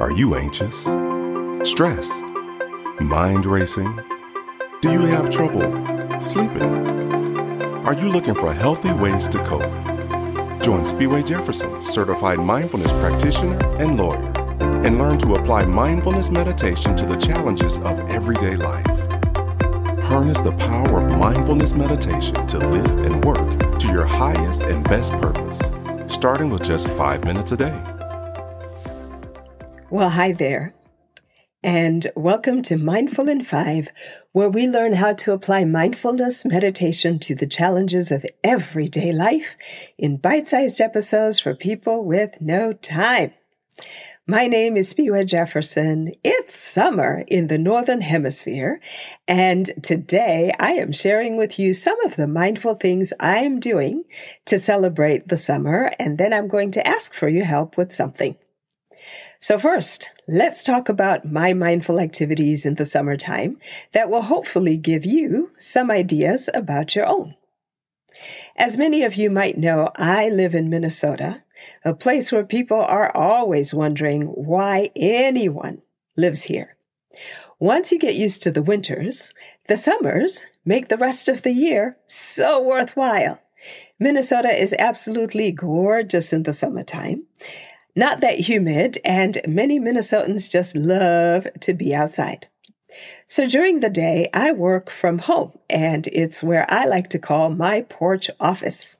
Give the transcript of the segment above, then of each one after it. Are you anxious? Stressed? Mind racing? Do you have trouble sleeping? Are you looking for healthy ways to cope? Join Spiwa Jefferson, certified mindfulness practitioner and lawyer, and learn to apply mindfulness meditation to the challenges of everyday life. Harness the power of mindfulness meditation to live and work to your highest and best purpose, starting with just 5 minutes a day. Well, hi there, and welcome to Mindful in 5, where we learn how to apply mindfulness meditation to the challenges of everyday life in bite-sized episodes for people with no time. My name is Spiwa Jefferson. It's summer in the Northern Hemisphere, and today I am sharing with you some of the mindful things I'm doing to celebrate the summer, and then I'm going to ask for your help with something. So first, let's talk about my mindful activities in the summertime that will hopefully give you some ideas about your own. As many of you might know, I live in Minnesota, a place where people are always wondering why anyone lives here. Once you get used to the winters, the summers make the rest of the year so worthwhile. Minnesota is absolutely gorgeous in the summertime. Not that humid, and many Minnesotans just love to be outside. So during the day, I work from home, and it's where I like to call my porch office.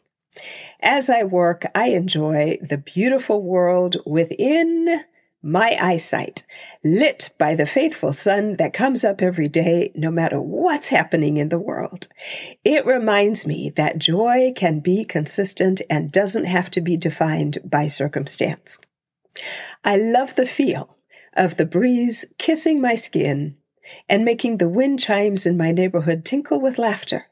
As I work, I enjoy the beautiful world within my eyesight, lit by the faithful sun that comes up every day, no matter what's happening in the world. It reminds me that joy can be consistent and doesn't have to be defined by circumstance. I love the feel of the breeze kissing my skin and making the wind chimes in my neighborhood tinkle with laughter.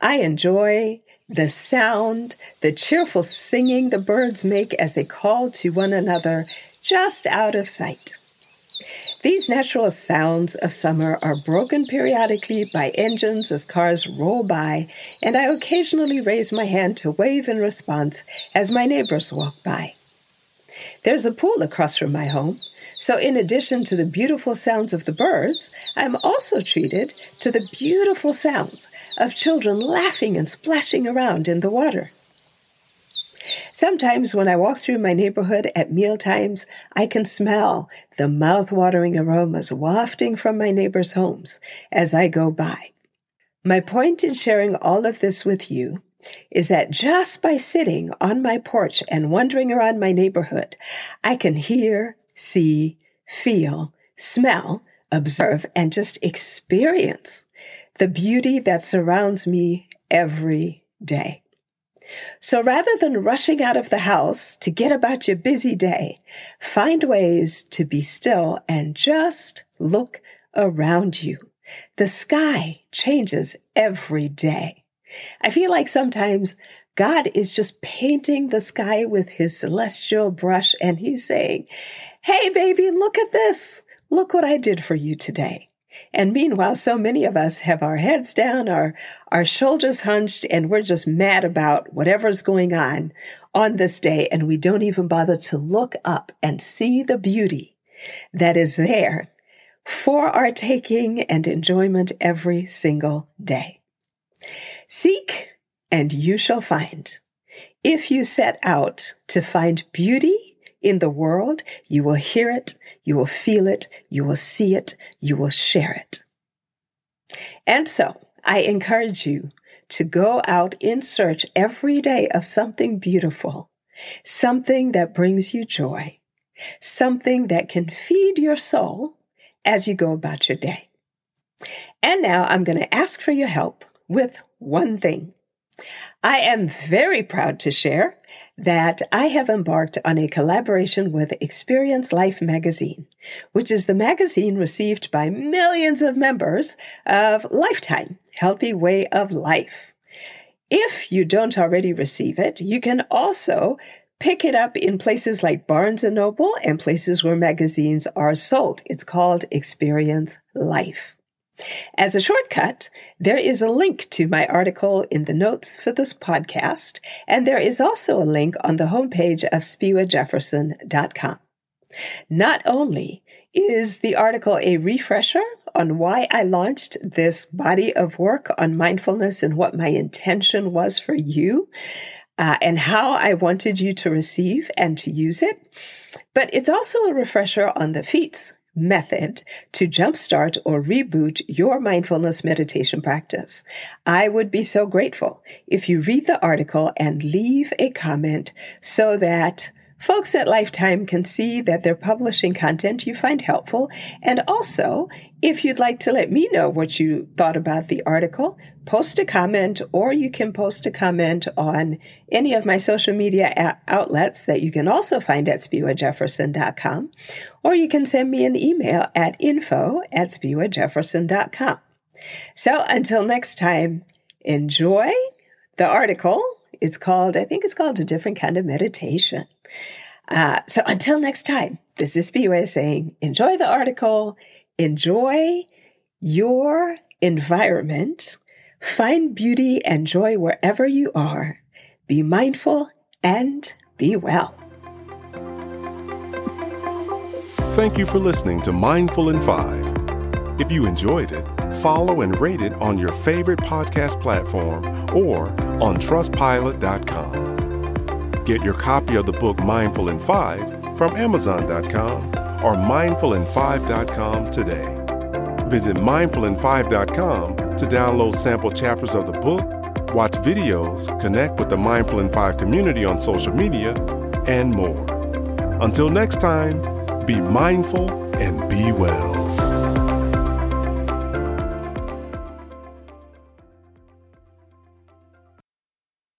I enjoy the sound, the cheerful singing the birds make as they call to one another, just out of sight. These natural sounds of summer are broken periodically by engines as cars roll by, and I occasionally raise my hand to wave in response as my neighbors walk by. There's a pool across from my home, so in addition to the beautiful sounds of the birds, I'm also treated to the beautiful sounds of children laughing and splashing around in the water. Sometimes when I walk through my neighborhood at mealtimes, I can smell the mouthwatering aromas wafting from my neighbors' homes as I go by. My point in sharing all of this with you is that just by sitting on my porch and wandering around my neighborhood, I can hear, see, feel, smell, observe, and just experience the beauty that surrounds me every day. So rather than rushing out of the house to get about your busy day, find ways to be still and just look around you. The sky changes every day. I feel like sometimes God is just painting the sky with his celestial brush, and he's saying, "Hey, baby, look at this. Look what I did for you today." And meanwhile, so many of us have our heads down, our shoulders hunched, and we're just mad about whatever's going on this day, and we don't even bother to look up and see the beauty that is there for our taking and enjoyment every single day. Seek, and you shall find. If you set out to find beauty in the world, you will hear it, you will feel it, you will see it, you will share it. And so I encourage you to go out in search every day of something beautiful, something that brings you joy, something that can feed your soul as you go about your day. And now I'm going to ask for your help with one thing. I am very proud to share that I have embarked on a collaboration with Experience Life magazine, which is the magazine received by millions of members of Lifetime, Healthy Way of Life. If you don't already receive it, you can also pick it up in places like Barnes and Noble and places where magazines are sold. It's called Experience Life. As a shortcut, there is a link to my article in the notes for this podcast, and there is also a link on the homepage of SpiwaJefferson.com. Not only is the article a refresher on why I launched this body of work on mindfulness and what my intention was for you, and how I wanted you to receive and to use it, but it's also a refresher on the FEATS method to jumpstart or reboot your mindfulness meditation practice. I would be so grateful if you read the article and leave a comment so that folks at Lifetime can see that they're publishing content you find helpful. And also, if you'd like to let me know what you thought about the article, post a comment, or you can post a comment on any of my social media outlets that you can also find at spiwajefferson.com, or you can send me an email at info@spiwajefferson.com. So until next time, enjoy the article. It's called, I think it's called A Different Kind of Meditation. So until next time, this is Spiwa saying, enjoy the article, enjoy your environment, find beauty and joy wherever you are, be mindful and be well. Thank you for listening to Mindful in 5. If you enjoyed it, follow and rate it on your favorite podcast platform or on Trustpilot.com. Get your copy of the book Mindful in 5 from Amazon.com or mindfulin5.com today. Visit mindfulin5.com to download sample chapters of the book, watch videos, connect with the Mindful in 5 community on social media, and more. Until next time, be mindful and be well.